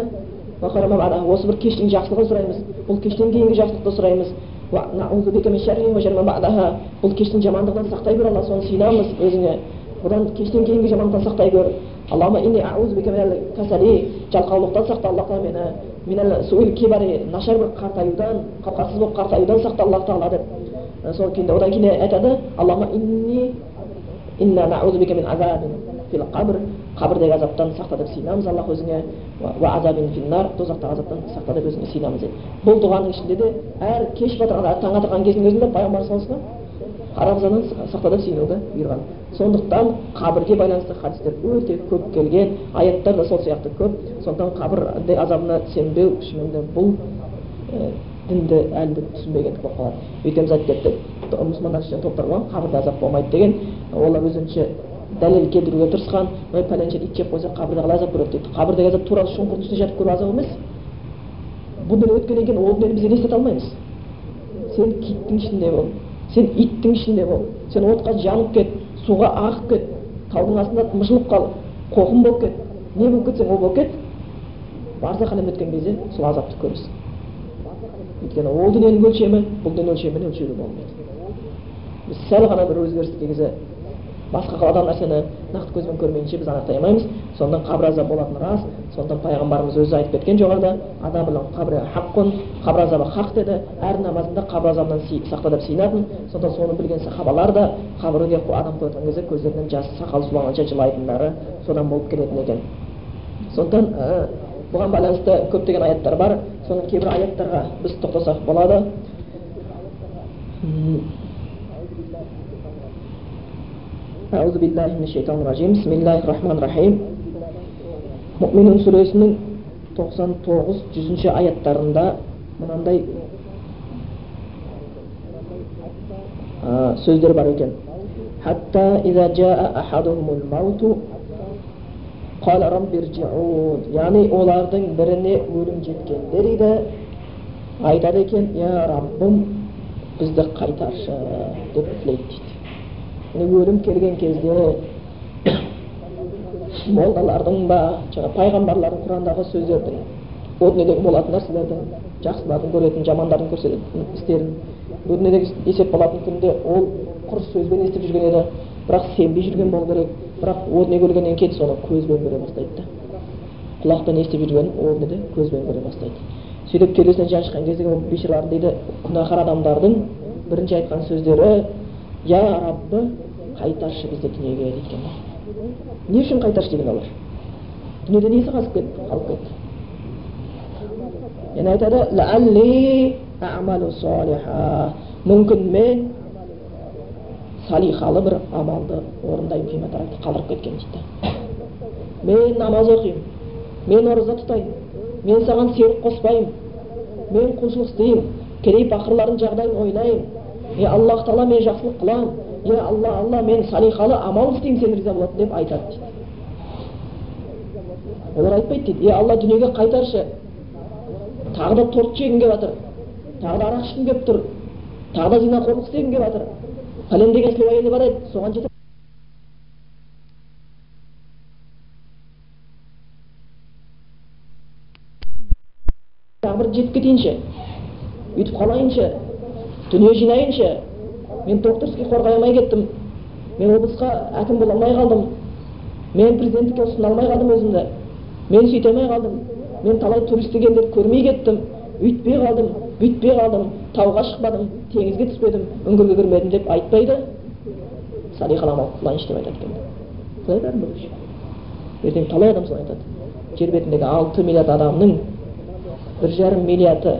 ва хайра ма баъдаха. Осы бір кештің жақсылығын сұраймыз. Бұл кештен кейінгі жақсылықты сұраймыз. Ва наузу бика мин шарри ва шарри ма баъдаха. Бұл кештің жамандығынан сақтай бер, Алла, соны сыйламыз өзіңе. Бұдан кештен кейінгі жамандықтан сақтай бер. Аллахумма инни аузу бика минал касали, жалқаулықтан сақта Аллаһ мені, минал суил кибари, нашар бір қартаюдан, қапқасыз болып қартаюдан сақта Аллаһ тағала деп. Сол күйінде одан кейін айтады: "Аллахумма инни инна наузу бика мин азабин фил қабр, қабірдегі азаптан сақта деп сыйынамыз Аллаһ өзіңе, ва азабин фин нар, тозақтағы азаптан сақта деп өзіңе сыйынамыз." Бұл дұғаның ішінде де әр кеш батырған, таңға таққан кездің өзінде Пайғамбар саллаллаху алейхи вассалам арамзанын сақтадап сүйінуді бұйырған. Сондықтан қабірге байланысты хадистер өте көп келген, аяттар да сол сияқты көп. Сондықтан қабір азабына сенбеу үшінімді бұл дінді әлді түсінбеген көп қалады. Өйтеміз әттепті, мұсылмандар үшін топтарған қабірді азап болмайды деген, олар өзінше дәлел келтіруге тұрсқан, ой пәленше ит жеп қойса қабірдегі азап көреді дейді. Қабірдегі азап туралы шұңқырдың үстіне жатып көру азап емес. Бұл дүние өткеннен кейін ол дүниені біз елестете алмаймыз. Сен киттің ішінде бол, сен иттің ішінде бол, сен отқа жанып кет, суға ағып кет, таудың астында мыжылып қал, қоқым болып кет, не болып кетсең ол болып кет, барзақ әлеміне өткен кезде сол азапты көресің. Өйткені ол дүниенің өлшемі бұл дүниенің өлшеміне өлшеуге болмайды. Біз сәл ғана бір өзгерісті дегізе басқа қаладан нәрсені нақты көзбен көрмейінше біз анықтай алмаймыз. Сондан қабір азабы болатыны рас. Сондан пайғамбарымыз өзі айтып кеткен жоғарыда: "Адамның қабірі хаққын, қабір азабы хақ" деді. Әр намазында қабір азабынан сақта деп сыйынатын. Сонда соны білген сахабалар да қабірге адам қойған кезде көздерінен жас, сақалы сулағанша жылайтындары содан болып келетін екен. Сондан бұған байланысты көптеген аяттар бар. Соның кейбір аяттарға біз тоқтасақ болады. Аузу биллахи мин шайтанир раджим. Бисмиллахир рахманир рахим. Мүмин сүресінің тоқсан тоғыз жүзінші аяттарында мынандай сөздер бар екен. Хатта иза жаа ахадухумул мауту қала раббирджиун. Яғни олардың біріне өлім жеткендер еді, айтады екен: "Я Раббым, бізді қайтаршы" деп тілейді. Өлім келген кезде молдалардың ба, пайғамбарлардың құрандағы сөздердің, өтінедегі болатын нәрселердің, жақсылардың көретін, жамандардың көрсететін істерін, өтінедегі есеп болатын күнде ол құр сөзбен естіп жүрген еді, бірақ сенбей жүрген болу керек, бірақ өтіне көргеннен кейін соны көзбен көре бастайды. Құлақпен естіп жүрген өтінеді көзбен көре бастайды. Сөйтіп келесінен жан шыққан кездегі ол бейшаралар дейді, күнәһар адамдардың бірінші айтқан сөздері: "Я Раббы, қайтаршы бізді дүниеге" деген. Не үшін қайтаршы деген олар? Дүниеде несі қалып кетті, қалып кетті. Яғни айтады: "Ләалли аъмалу салиха", мүмкін мен салихалы бір амалды орындайын, қиматты қалдырып кеткен дейді. Мен намаз оқимын, мен ораза тұтайын, мен саған серік қоспаймын, мен құлшылық істеймін, кедей пақырлардың жағдайын ойлаймын. "Е Аллах Тағала, мен жақсылық қылам. Е Алла, Алла, мен салихалы амал істеймін, сен риза болатын" деп айтады дейді. Олар айтпайды дейді: "Е Алла, дүниеге қайтаршы. Тағы да торт жегім келіп жатыр. Тағы да арақ ішкім келіп тұр. Тағы да зинақорлық істегім келіп жатыр. Пәлен деген сұлу әйелі бар еді, соған жетіп bir jet ketincha, yutib qolayincha, dunyo jinayincha, men doktorskiy qo'rqa olmay ketdim. Men obusqa akim bo'la olmay qoldim. Men prezidentlikka o'sina olmay qoldim o'zimda. Men suytamay qoldim. Men talay turistga kelib ko'rmay ketdim. Uytbey qoldim, bitbey qoldim, tavga chiqmadim, dengizga tushmadim, o'ngirga kirmadim deb aytmaydi. Salihalamoq bilan ishlayib aytadigan. Qanday bo'lmoq? Ertaga talay odam so'raydi. Yer betindagi olti milliard odamning bir yarim milliardi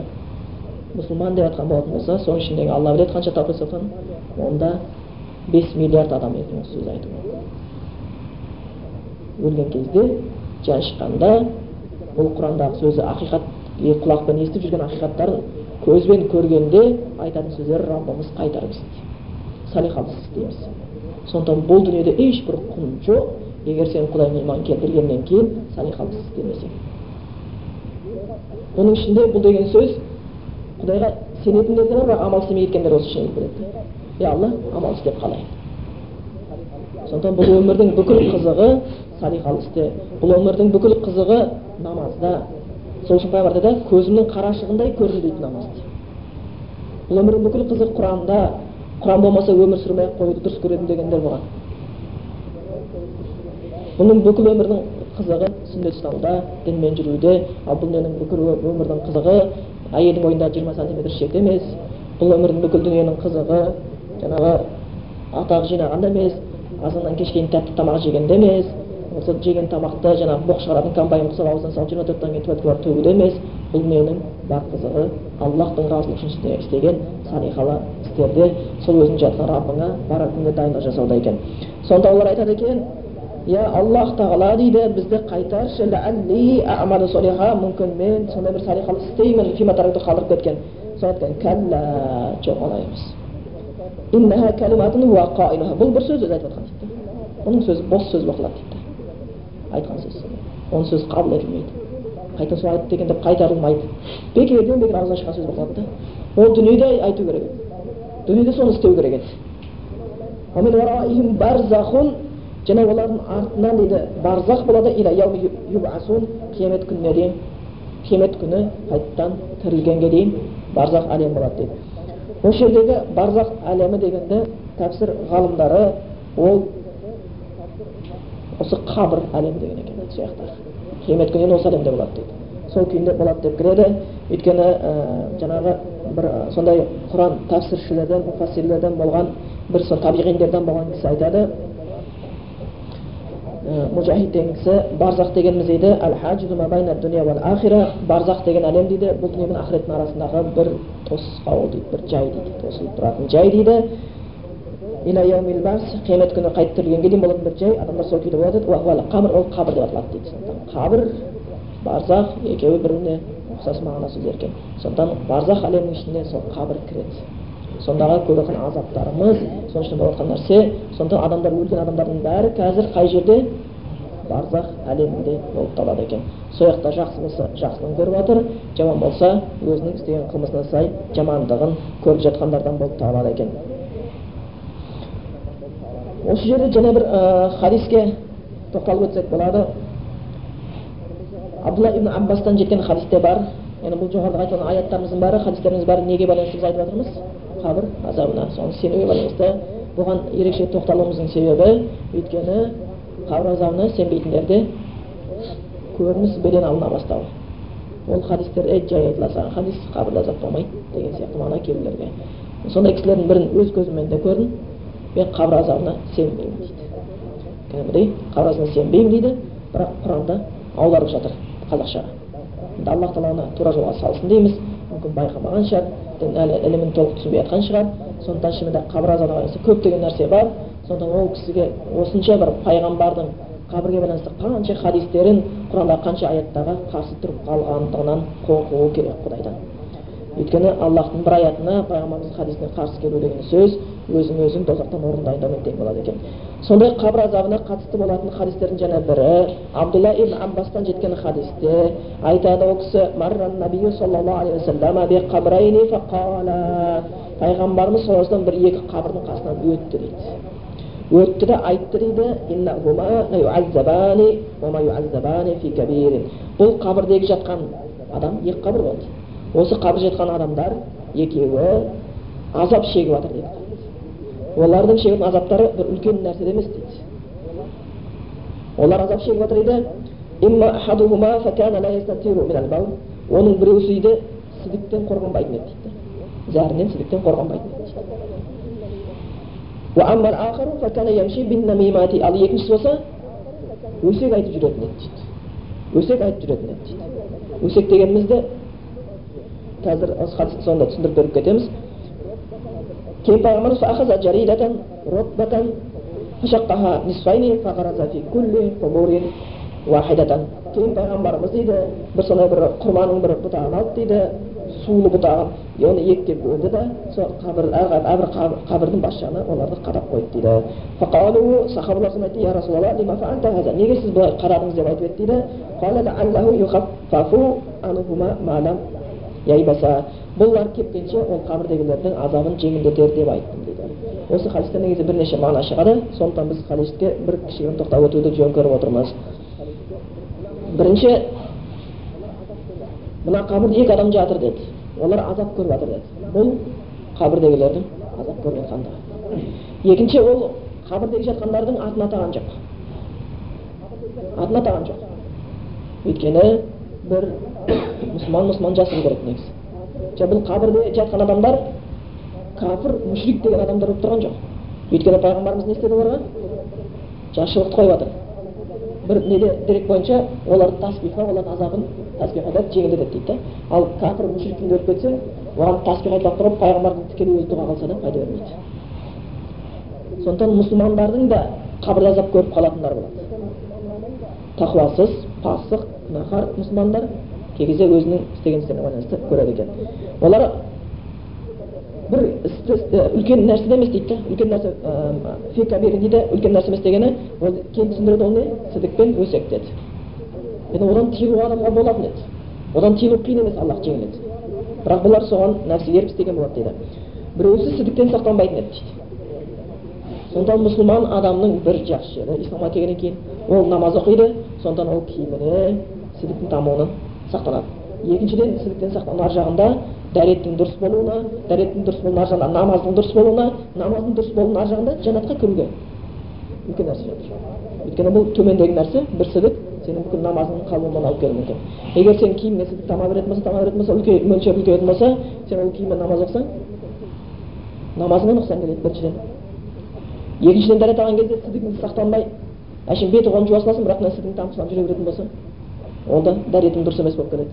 musulmon deb aytgan bo'lsa, so'ng shundagi Alloh bilan qancha topilsa ham, onda besh milliard odam degan so'z aytadi. O'lgan kezde, jon chiqqanda bu Qur'ondagi so'zi haqiqat, quloqdan eshitib turgan haqiqatlarni ko'z bilan ko'rganda aytadigan so'zlar Rabbimiz qaytarib sizga. Salihamiz deymiz. So'ndan bu dunyoda hech bir qum yo'q. Eğer sen Kuday'ın iman keltirgenden keyin, salihamiz demesin. Onun içinde bu degen söz, Kuday'a senetinde zener ve amalsime yetkenler olsun için yetkenler. Ya Allah, amalsız deyip kalayın. Sondan bu ömürden bükülük kızığı, salihalizde. Bu ömürden bükülük kızığı, namazda. Soğuşun payvarda da, közümün karışığınday körüldüydü namazda. Bu ömürden bükülük kızığı Kur'an'da, Kur'an olmasa ömür sürmeye koydu, durs göredim degenler bulan. Bunun бүкіл өмірдің қызығы сүннет ұстауда, дінмен жүруде, ал бұл дүниенің бүкіл өмірдің қызығы әйелдің ойында жиырма сантиметр шекті емес, бұл өмірдің бүкіл дүниенің қызығы жаңағы атақ жинағанда емес, азаннан кешке тәтті тамақ жегенде емес, осы жеген тамақты жаңағы боқ шығаратын комбайн қылып аузына салып жиырма төрттен кетіп өткір төгуде емес, бұл дүниенің бар қызығы Аллаһтың разылығы үшін істеген салихалы істерде сол өзінің жатқан Раббыңа барар күнге дайындық жасауда екен. Сонда олар айтады екен: Ya Allah Ta'ala deydi, bizde qaytarşı, la'alli a'malu soliha, mümkün men, sonda bir salihal isteymen, fimatarıqda kaldırıp etken. Sonra etken, kalla, çok olayımız. İnneha kalimatun ve qailuha. Bu bir söz, aytib atqan deydi. Onun sözü, boz söz bakılar deydi. Aytqan söz. Onun sözü qabul edilmeydi. Qaytan so'rab aytdeganda qaytarilmaydi. Beki erden beki ağzına chiqqan söz bakılar deydi. O dunyoda aytib kerak edi. Dunyoda soni isteu kerak edi. Wa min wara'ihim barzakhun. Cenab-ı Allah'ın ardından dedi, barzak buladı ila yavmi yub'asun, kıyamet gününe deyin, kıyamet günü hayttan tirilgenge deyin, barzak alem buladı dedi. O şerdeki barzak alemi degende, tafsir g'alimlari, o, osu qabr alemi degene kendi şeyhtar. Kıyamet gününe osu alemde buladı dedi. Son günde buladı deyip giredi, ütkene, e, canağı, bir, sonday Kur'an tafsirçilerden, mufassirlerden bulgan, bir son tabiğinlerden bulgan kisi aytadı. Mujahid dengisi barzaq deganimiz edi, al-hajj ma bayna ad-dunya wal akhirah, barzaq degan alam deydi, bu dunyo bilan oxiratning orasidagi bir to'sqovul deydi, bir joy deydi, to'sib turadi, joy deydi. Ila yawmil bars, qiyomat kuni qaytarilganga deb bo'lgan bir joy, odamlar so'kib yotadi, va wal qabr, u qabr deb ataladi deydi. Qabr, barzaq ikkovi birini o'xshash ma'nosi bergan. Sondan barzaq alamining ichiga so'q qabr kiradi. Sondağa ko'rgan azoblarimiz, so'ngishni bo'layotgan narsa, sonda adamlar o'lgan adamlarning bari hozir qay yerda? Barzakh alamida bo'lib qoladi ekan. So'yoqda yaxshi bo'lsa, yaxshini ko'rib o'tir, yomon bo'lsa, o'zining istagan qilmishiga sa'y, jamonligini ko'rib yotganlardan bo'lib qoladi ekan. O'sha yerda yana bir hadisga to'xtalib o'tsak bo'ladi. Abdullah ibn Abbasdan yetgan hadisda bor, ya'ni bu joyda aytgan oyatlarimizning bari, hadislarimiz bari nega balansiz aytib o'tiramiz? Qabr azabından sonra sebebi balanızda buğan erişe toxtalımızın sebebi ütkeni qabr azabına senbeytinlerde körünüz belen alına bastağı. Ol hadisler et cay aytılasa, hadis qabrda azab olmaydı degen siyaqı mana kelirlerge. Sonra ikisilerin birini öz gözümden de gördüm, ben qabr azabına senbeyim deydi. Qabr azabına senbeyim deydi, bırak Kur'an'da avlarıp jatır Qazaqşaga. Allah Ta'ala'na tura jolga salsın deymiz, mümkün bayqamagan şart. Elimin to'liq tushunib yotgan chiqar. So'ndan shimida qabr azobasi ko'p degan narsa bor. So'ndan u kishiga o'sincha bir payg'ambarning qabrga bilansa qancha hadislerin, Qur'onda qancha oyatlarga qarshi turib qolganligidan qo'rquv kerak Xudoydan. Yetgani Allohning bir oyatini, payg'ambarimizning hadisini qarshi kelib degan so'z o'zini o'zini dozoqdan o'rindaydi deb bo'ladi ekan. So'ngra qabr azobini qattiq bo'ladigan hadislarning yana biri Abdullah ibn Abbasdan yetgan hadisda aytadi u kishi: "Marran nabiyyu sallallohu alayhi vasallam bi qabrayni fa qala", payg'ambarimiz sollallohu alayhi vasallam bir ikki qabrning qasdan o'tdi deydi. O'tdida aytdi deydi: "Innahuma la yu'azzabani va ma yu'azzabani fi kabir". Bu qabrdagi yotgan adam ikki qabr bo'ldi. осы қабір жеткен адамдар екеуі азап шегіп жатыр дейді. Олардың шегіп азаптары бір үлкен нәрсе емес дейді. Олар азап шегіп жатыр дейді. Имма ахадухума факана ла ястатиру мин албау. Оның біреуі дейді сидіктен қорғанбайды дейді. Зәрінен сидіктен қорғанбайды дейді. Ва амма алахару факана ямши бин намимати. Ал екіншісі болса өсек айтып жүретін еді. Өсек айтып жүретін еді. Өсек дегенімізді қазір асхат сонда түсіндіріп беріп кетеміз. Кем пайғамбарымыз ахаза жаридатан ротбатан фашаққаха нисфайни фағараза фи кулли хумурин вахидатан. Кем пайғамбарымыз дейді бір сондай бір құрманың бір бұтағын алды дейді, сулы бұтағын, оны екіге бөлді де сол қабір әрбір қабірдің бас жағына оларды қадап қойды дейді. Фақалу сахабалар айтты: "Я расулалла, лима фаанта хаза?" Неге сіз бұлай қарадыңыз деп айтып еді дейді. Қала аллаху юхаффафу анхума мадам яйбаса. Бұлар кепкенше ол қабірдегілердің азабын жеңілдетер деп айттым дейді. Осы хадистен негізі бірнеше мағына шығады. Сондықтан біз хадиске бір кішігірім тоқтап өтуді жөн көріп отырмыз. Бірінші, мына қабірде екі адам жатыр деді. Олар азап көріп жатыр деді. Бұл қабірдегілердің азап көріп жатқандығы. Екінші, ол қабірдегі жатқандардың атын атаған жоқ. Атын атаған жоқ. Өйткені бір мұсылман-мұсылман жасын көріп негіз. Жа бұл қабірде жатқан адамдар кафір, мүшрик деген адамдар болып тұрған жоқ. Өйткені пайғамбарымыз не істеді оларға? Жашылықты қойып жатыр. Бір неде дерек бойынша олар таспиха, олардың азабын таспихадап жеңілдетеді дейді. Ал кафір мүшрикпен өліп кетсе, оған таспиха айтып тұрып, пайғамбардың тікелей өзі дұға қылса да пайда бермейді. Сондықтан мұсылмандардың да қабірде азап көріп қалатындар болады. Тақуасыз, пасық, күнәһар мұсылмандар кегізе өзінің істеген істеріне байланысты көреді екен. Олар бір үлкен нәрсе емес дейді, үлкен нәрсе фикаберин дейді, үлкен нәрсе емес дегені, ол кейін түсіндіреді ол не? Сідікпен өсек деді. Яғни одан тыйылу адамға болатын еді. Одан тыйылу қиын емес, Аллах жеңіледі. Бірақ бұлар соған нәпсілеріп істеген болады дейді. Біреусі сідіктен сақтанбайтын еді дейді. Сондықтан мұсылман адамның бір жақсы жері исламға келгеннен кейін ол намаз оқиды, сондықтан ол киіміне сідіктің тамуынан сақтанады. Екіншіден, сідіктен сақтану ар жағында дәреттің дұрыс болуына, дәреттің дұрыс болуына ар жағында намаздың дұрыс болуына, намаздың дұрыс болуына ар жағында жаннатқа кіруге үлкен нәрсе жатыр. Өйткені бұл төмендегі нәрсе, бір сідік сенің бүкіл намазыңның қабылынан алып келуі мүмкін. Егер сен киіміңе сідік тамақ беретін болса, тамақ беретін болса, үлкен мөлшер үлкейетін болса, сен ол киіммен намаз оқысаң, намазыңа нұқсан келеді біріншіден. Екіншіден, дәрет алған кезде сідігіңді сақтанбай, әшейін беті қолын жуа саласың, бірақ мына сідіктің тамшылап жүре беретін болса, онда дәретің дұрыс емес болып келеді.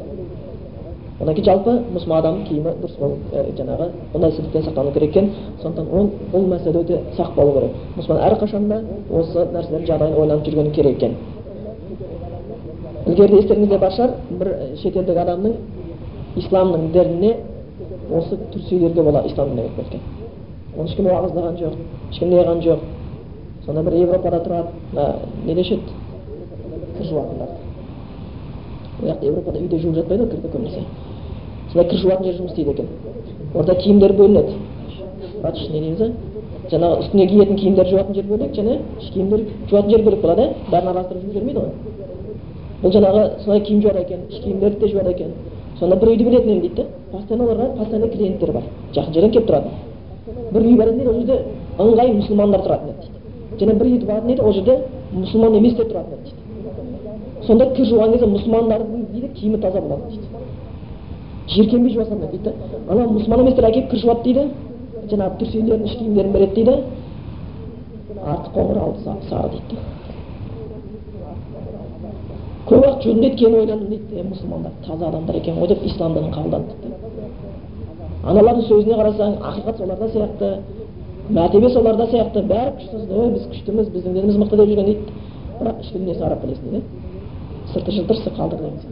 Одан кейін жалпы мұсылман адам киімі дұрыс болып жаңағы ондай сідіктен сақтану керек екен. Сондықтан ол бұл мәселе өте сақ болу керек. Мұсылман әрқашанда осы нәрселердің жағдайын ойланып жүргені керек екен. Ілгеріде естеріңізде бар шығар, бір шетелдік адамның исламның дініне осы түрсеулерге бола ислам дініне кіріп кеткен. Оны ешкім уағыздаған жоқ, ешкім неғыған жоқ. Сонда бір Европада тұрады, не дешеді? Кір жуатындар. Ояқта Европада үйде жуып жатпайды, кірді көмесе. Сонда кір жуатын жер жұмыс дейді екен. Орда киімдер бөлінеді. Батыш не дейміз, жаңағы үстіне киетін киімдер жуатын жер бөлек, және киімдер жуатын жер бөлек болады, бәрін араластырып жуып жүрмейді ғой. Бұл жаңағы сондай киім жуады екен, киімдерді де жуады екен. Сонда бір үйді білетінен дейді, постоянно оларға постоянно клиенттер бар, жақын жерден келіп тұрады. Бір үй бар дейді, ол жерде ыңғай мұсылмандар тұратын еді дейді. Және бір үйді бар дейді, ол жерде мұсылман еместер тұратын еді дейді. Сонда кір жуған кезде мұсылмандардың дейді киімі таза болады дейді. Жиркенбей жуасам дейді. Ана мұсылман еместер әкеліп кір жуады дейді. Жаңағы түрсеулерін, іш киімдерін береді дейді. Арты қоңыр, алты сары дейді. Көп уақыт жудым дейді, кейін ойландым дейді. Мұсылмандар таза адамдар екен ғой деп ислам дінін қабылданды дейді. Аналардың сөзіне қарасаң, ақиқат соларда сияқты, мәртебе соларда сияқты, бәрі күштіміз, біз күштіміз, біздің дініміз мықты деп жүрген дейді. Бірақ ішкі несі арап білесің дейді. Сырты жылтырсы қалдыр дейміз.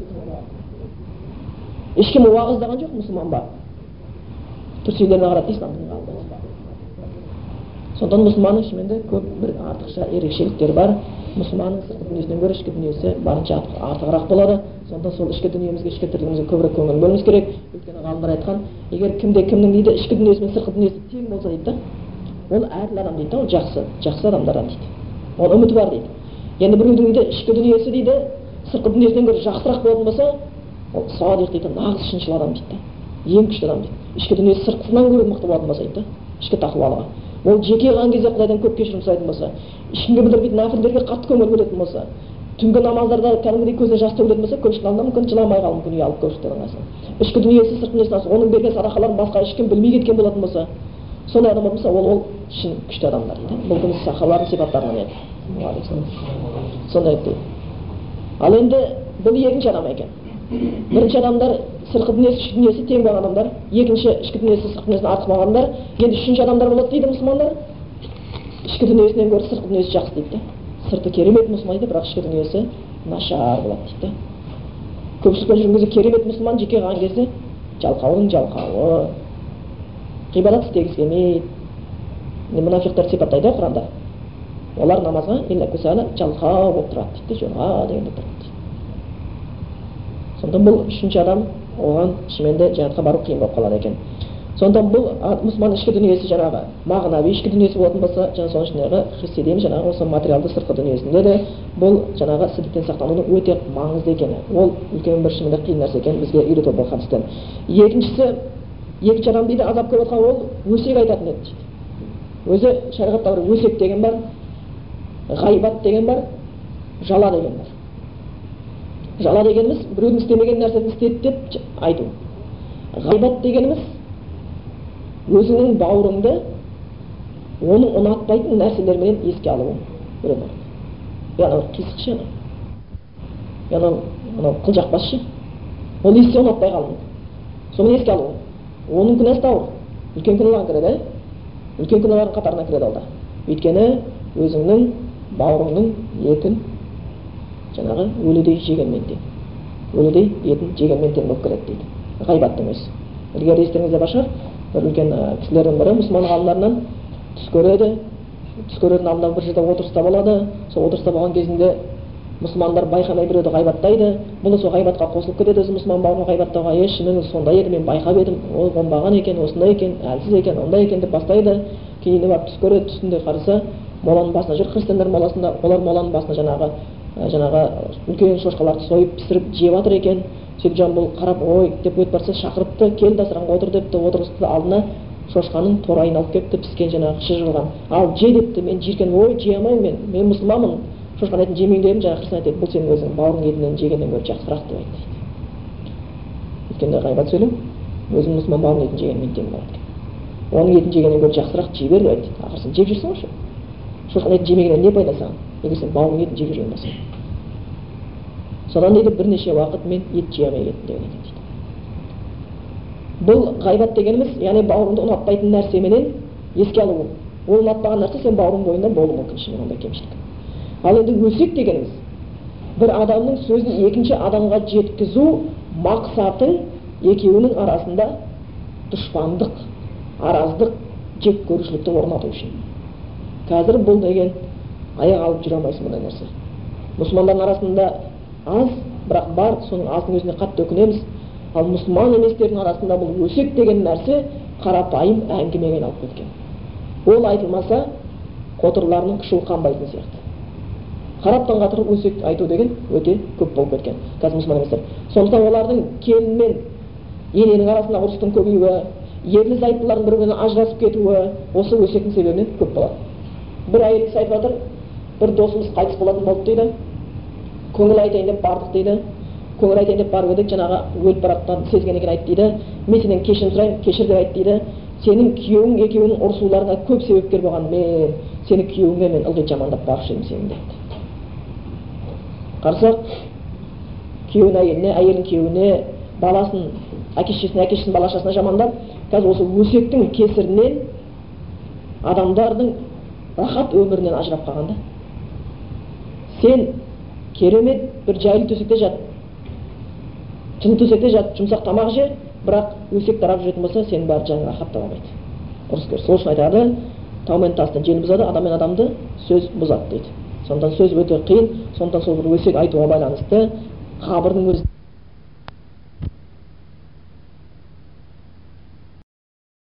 Ешкім уағыздаған жоқ, мұсылман бар. Түрсейлеріне қарады, исламдың қалды. Сондықтан мұсылманның ішінде көп бір артықша ерекшеліктер бар. Мұсылманның сырты дүниесінен гөрі ішкі дүниесі барынша артығырақ болады. Сондықтан сол ішкі дүниемізге, ішкі тірлігімізге көбірек көңіл бөлуіміз керек. Өйткені ғалымдар айтқан, егер кімде кімнің дейді ішкі дүниесі мен сырты дүниесі тең болса дейді, ол әділ адам дейді, ол жақсы, жақсы адамдардан дейді. Ол үміті бар дейді. Енді біреудің дейді ішкі дүниесі дейді сыртқы дүниесінен гөрі жақсырақ болатын болса, ол садиқ дейді, нағыз шыншыл адам дейді. ең күшті адам дейді. Ішкі дүние сыртынан көріп мықты болатын болса дейді, ішкі тақуалыға. Ол жеке қылған кезде Құдайдан көп кешірім сұрайтын болса, ішінге білдірмейтін нәпілдерге қатты көңіл бөлетін болса, түнгі намаздарда кәдімгідей көзіне жас төгілетін болса, көпшілігінде мүмкін жыламай қалуы мүмкін, ұялып көпшілігінен. Ішкі дүниесі сыртынан жасалса, оның берген садақаларын басқа ешкім білмей кеткен болатын болса, сондай адам болса, ол ол шын күшті адамдар дейді. Бұл күні сахабалардың сипаттарынан еді. Сондай еді. Ал енді бұл екінші адам екен. Бірінші адамдар сыртқы дүниесі, ішкі дүниесі тең болған адамдар, екінші ішкі дүниесі сыртқы дүниесінен артық болғандар, енді үшінші адамдар болады дейді мұсылмандар. Ішкі дүниесінен гөрі сыртқы дүниесі жақсы дейді. Сырты керемет мұсылман дейді, бірақ ішкі дүниесі нашар болады дейді. Көпшілікпен жүрген кезде керемет мұсылман, жеке қалған кезде жалқаудың жалқауы, ғибадат істегісі келмейді. Мұнафиқтар сипаттайды Құранда. Олар намазға жалқау болып тұрады дейді, жорға дегенде тұрады. Сондан бұл үшінші адам, оған шыменде жанатқа бару қиын болып қалады екен. Сондан бұл мұсылман ішкі дүниесі жаңағы мағынауи ішкі дүниесі болатын болса, жаңа соның ішіндегі хисси дейміз, жаңағы осы материалды сыртқы дүниесінде де бұл жаңағы сіліктен сақтанудың өте маңызды екені. Ол үлкен бір шыменде қиын нәрсе екенін бізге үйретіп бұл хадистен. Екіншісі, екінші адам дейді азап көріп отқан ол өсек айтатын еді. Өзі шариғатта бір өсек деген бар, ғайбат деген бар, жала деген бар. Жала дегеніміз біреудің істемеген нәрсесін істеді деп айту. Ғайбат дегеніміз өзіңнің бауырыңды оны ұнатпайтын нәрселермен еске алуы. Яғни қисықшы, яғни қылжақбасшы. Оны еске ұнатпай қалды. Соны еске алуы. Оның күнәсі ауыр. Үлкен күнәларға кіреді. Үлкен күнәлардың қатарына кіреді ол да. Өйткені өзіңнің бауырыңның етін жаңағы өлідей жегенментен, өлідей етін жегенментен болып келеді дейді. Ғайбаттың өзі. Ілгері естеріңізде башар, бір үлкен кісілердің бірі мұсылман ғалымдарынан түс көреді, түс көрердің алдында бір жерде отырыста болады, сол отырыста болған кезінде мұсылмандар байқамай біреуді ғайбаттайды, бұл сол ғайбатқа қосылып кетеді, өзі мұсылман бауырын ғайбаттауға еш менің сондай еді, мен байқап едім, ол қонбаған екен, осындай екен, әлсіз екен, ондай екен деп бастайды, кейін барып түс көреді, түсінде қараса, моланың басына жүр, христиандар моласында, олар моланың басына жаңағы жаңағы үлкен шошқаларды сойып пісіріп жеп жатыр екен. Сөйтіп жан бұл қарап ой деп өтіп барса шақырыпты, кел дастарханға отыр депті, отырғызды, алдына шошқаның торайын алып келіпті, піскен жаңағы шыжылған, ал же депті. Мен жиркеніп ой жей алмаймын, мен мен мұсылманмын, шошқаның етін жемеймін дедім. Жаңағы христиан айтты, бұл сенің өзің бауырың етінен жегеннен гөрі жақсырақ деп айтты. Өйткені ғайбат сөйлем өзің мұсылман бауырың етін жегеннен оның етін жегеннен гөрі жақсырақ жей бер деп айтты. Ақырысын жеп жүрсің ғой, шошқаның етін жемегеннен не пайда саған, егер сен бауырың етін жеп жүрген болсаң. Содан дейді бірнеше уақыт мен ет жей алмай кеттім деген екен дейді. Бұл ғайбат дегеніміз, яғни бауырыңды ұнатпайтын нәрсеменен еске алу. Ол ұнатпаған нәрсе сен бауырың бойында болуы мүмкін, шынымен ондай кемшілік. Ал енді өсек дегеніміз бір адамның сөзін екінші адамға жеткізу мақсаты екеуінің арасында дұшпандық, араздық, жек көрушілікті орнату үшін. Қазір бұл деген аяқ алып жүре алмайсың мұндай нәрсе. Мұсылмандардың арасында аз, бірақ бар, соның аздың өзіне қатты өкінеміз. Ал мұсылман еместердің арасында бұл өсек деген нәрсе қарапайым әңгімеге айналып кеткен. Ол айтылмаса, қотырларының күші қанбайтын сияқты. Қараптан қатырып өсек айту деген өте көп болып кеткен қазір мұсылман еместер. Сондықтан олардың келін мен ененің арасында ұрыстың көбеюі, ерлі зайыптылардың бір-бірінен ажырасып кетуі осы өсектің себебінен көп болады. Бір әйел кісі айтып жатыр, бір досымыз қайтыс болатын болды дейді, көңіл айтайын деп бардық дейді, көңіл айтайын деп барып едік, жаңағы өліп бара жатқанын сезген екен, айтты дейді, мен сенен кешірім сұраймын, кешір деп айтты дейді, сенің күйеуің екеуінің ұрысуларына көп себепкер болған, мен сені күйеуіңе мен ылғи жамандап бағушы едім сені дейді. Қарасақ, күйеуін әйеліне, әйелін күйеуіне, баласын әке-шешесіне, әке-шешесін бала-шағасына жамандап, қазір осы өсектің кесірінен адамдардың рахат өмірінен ажырап қалғанда, сен керемет бір жайлы төсекте жат, жылы төсекте жат, жұмсақ тамақ же, бірақ өсек тарап жүретін болса, сен бар жаңын рахат таламайды. Ұрыскер, сол үшін айтады, тау мен тастың жел бұзады, адам мен адамды сөз бұзады дейді. Сондан сөз өте қиын, сондан сол бір өсек айтуға байланысты, қабырдың өзі.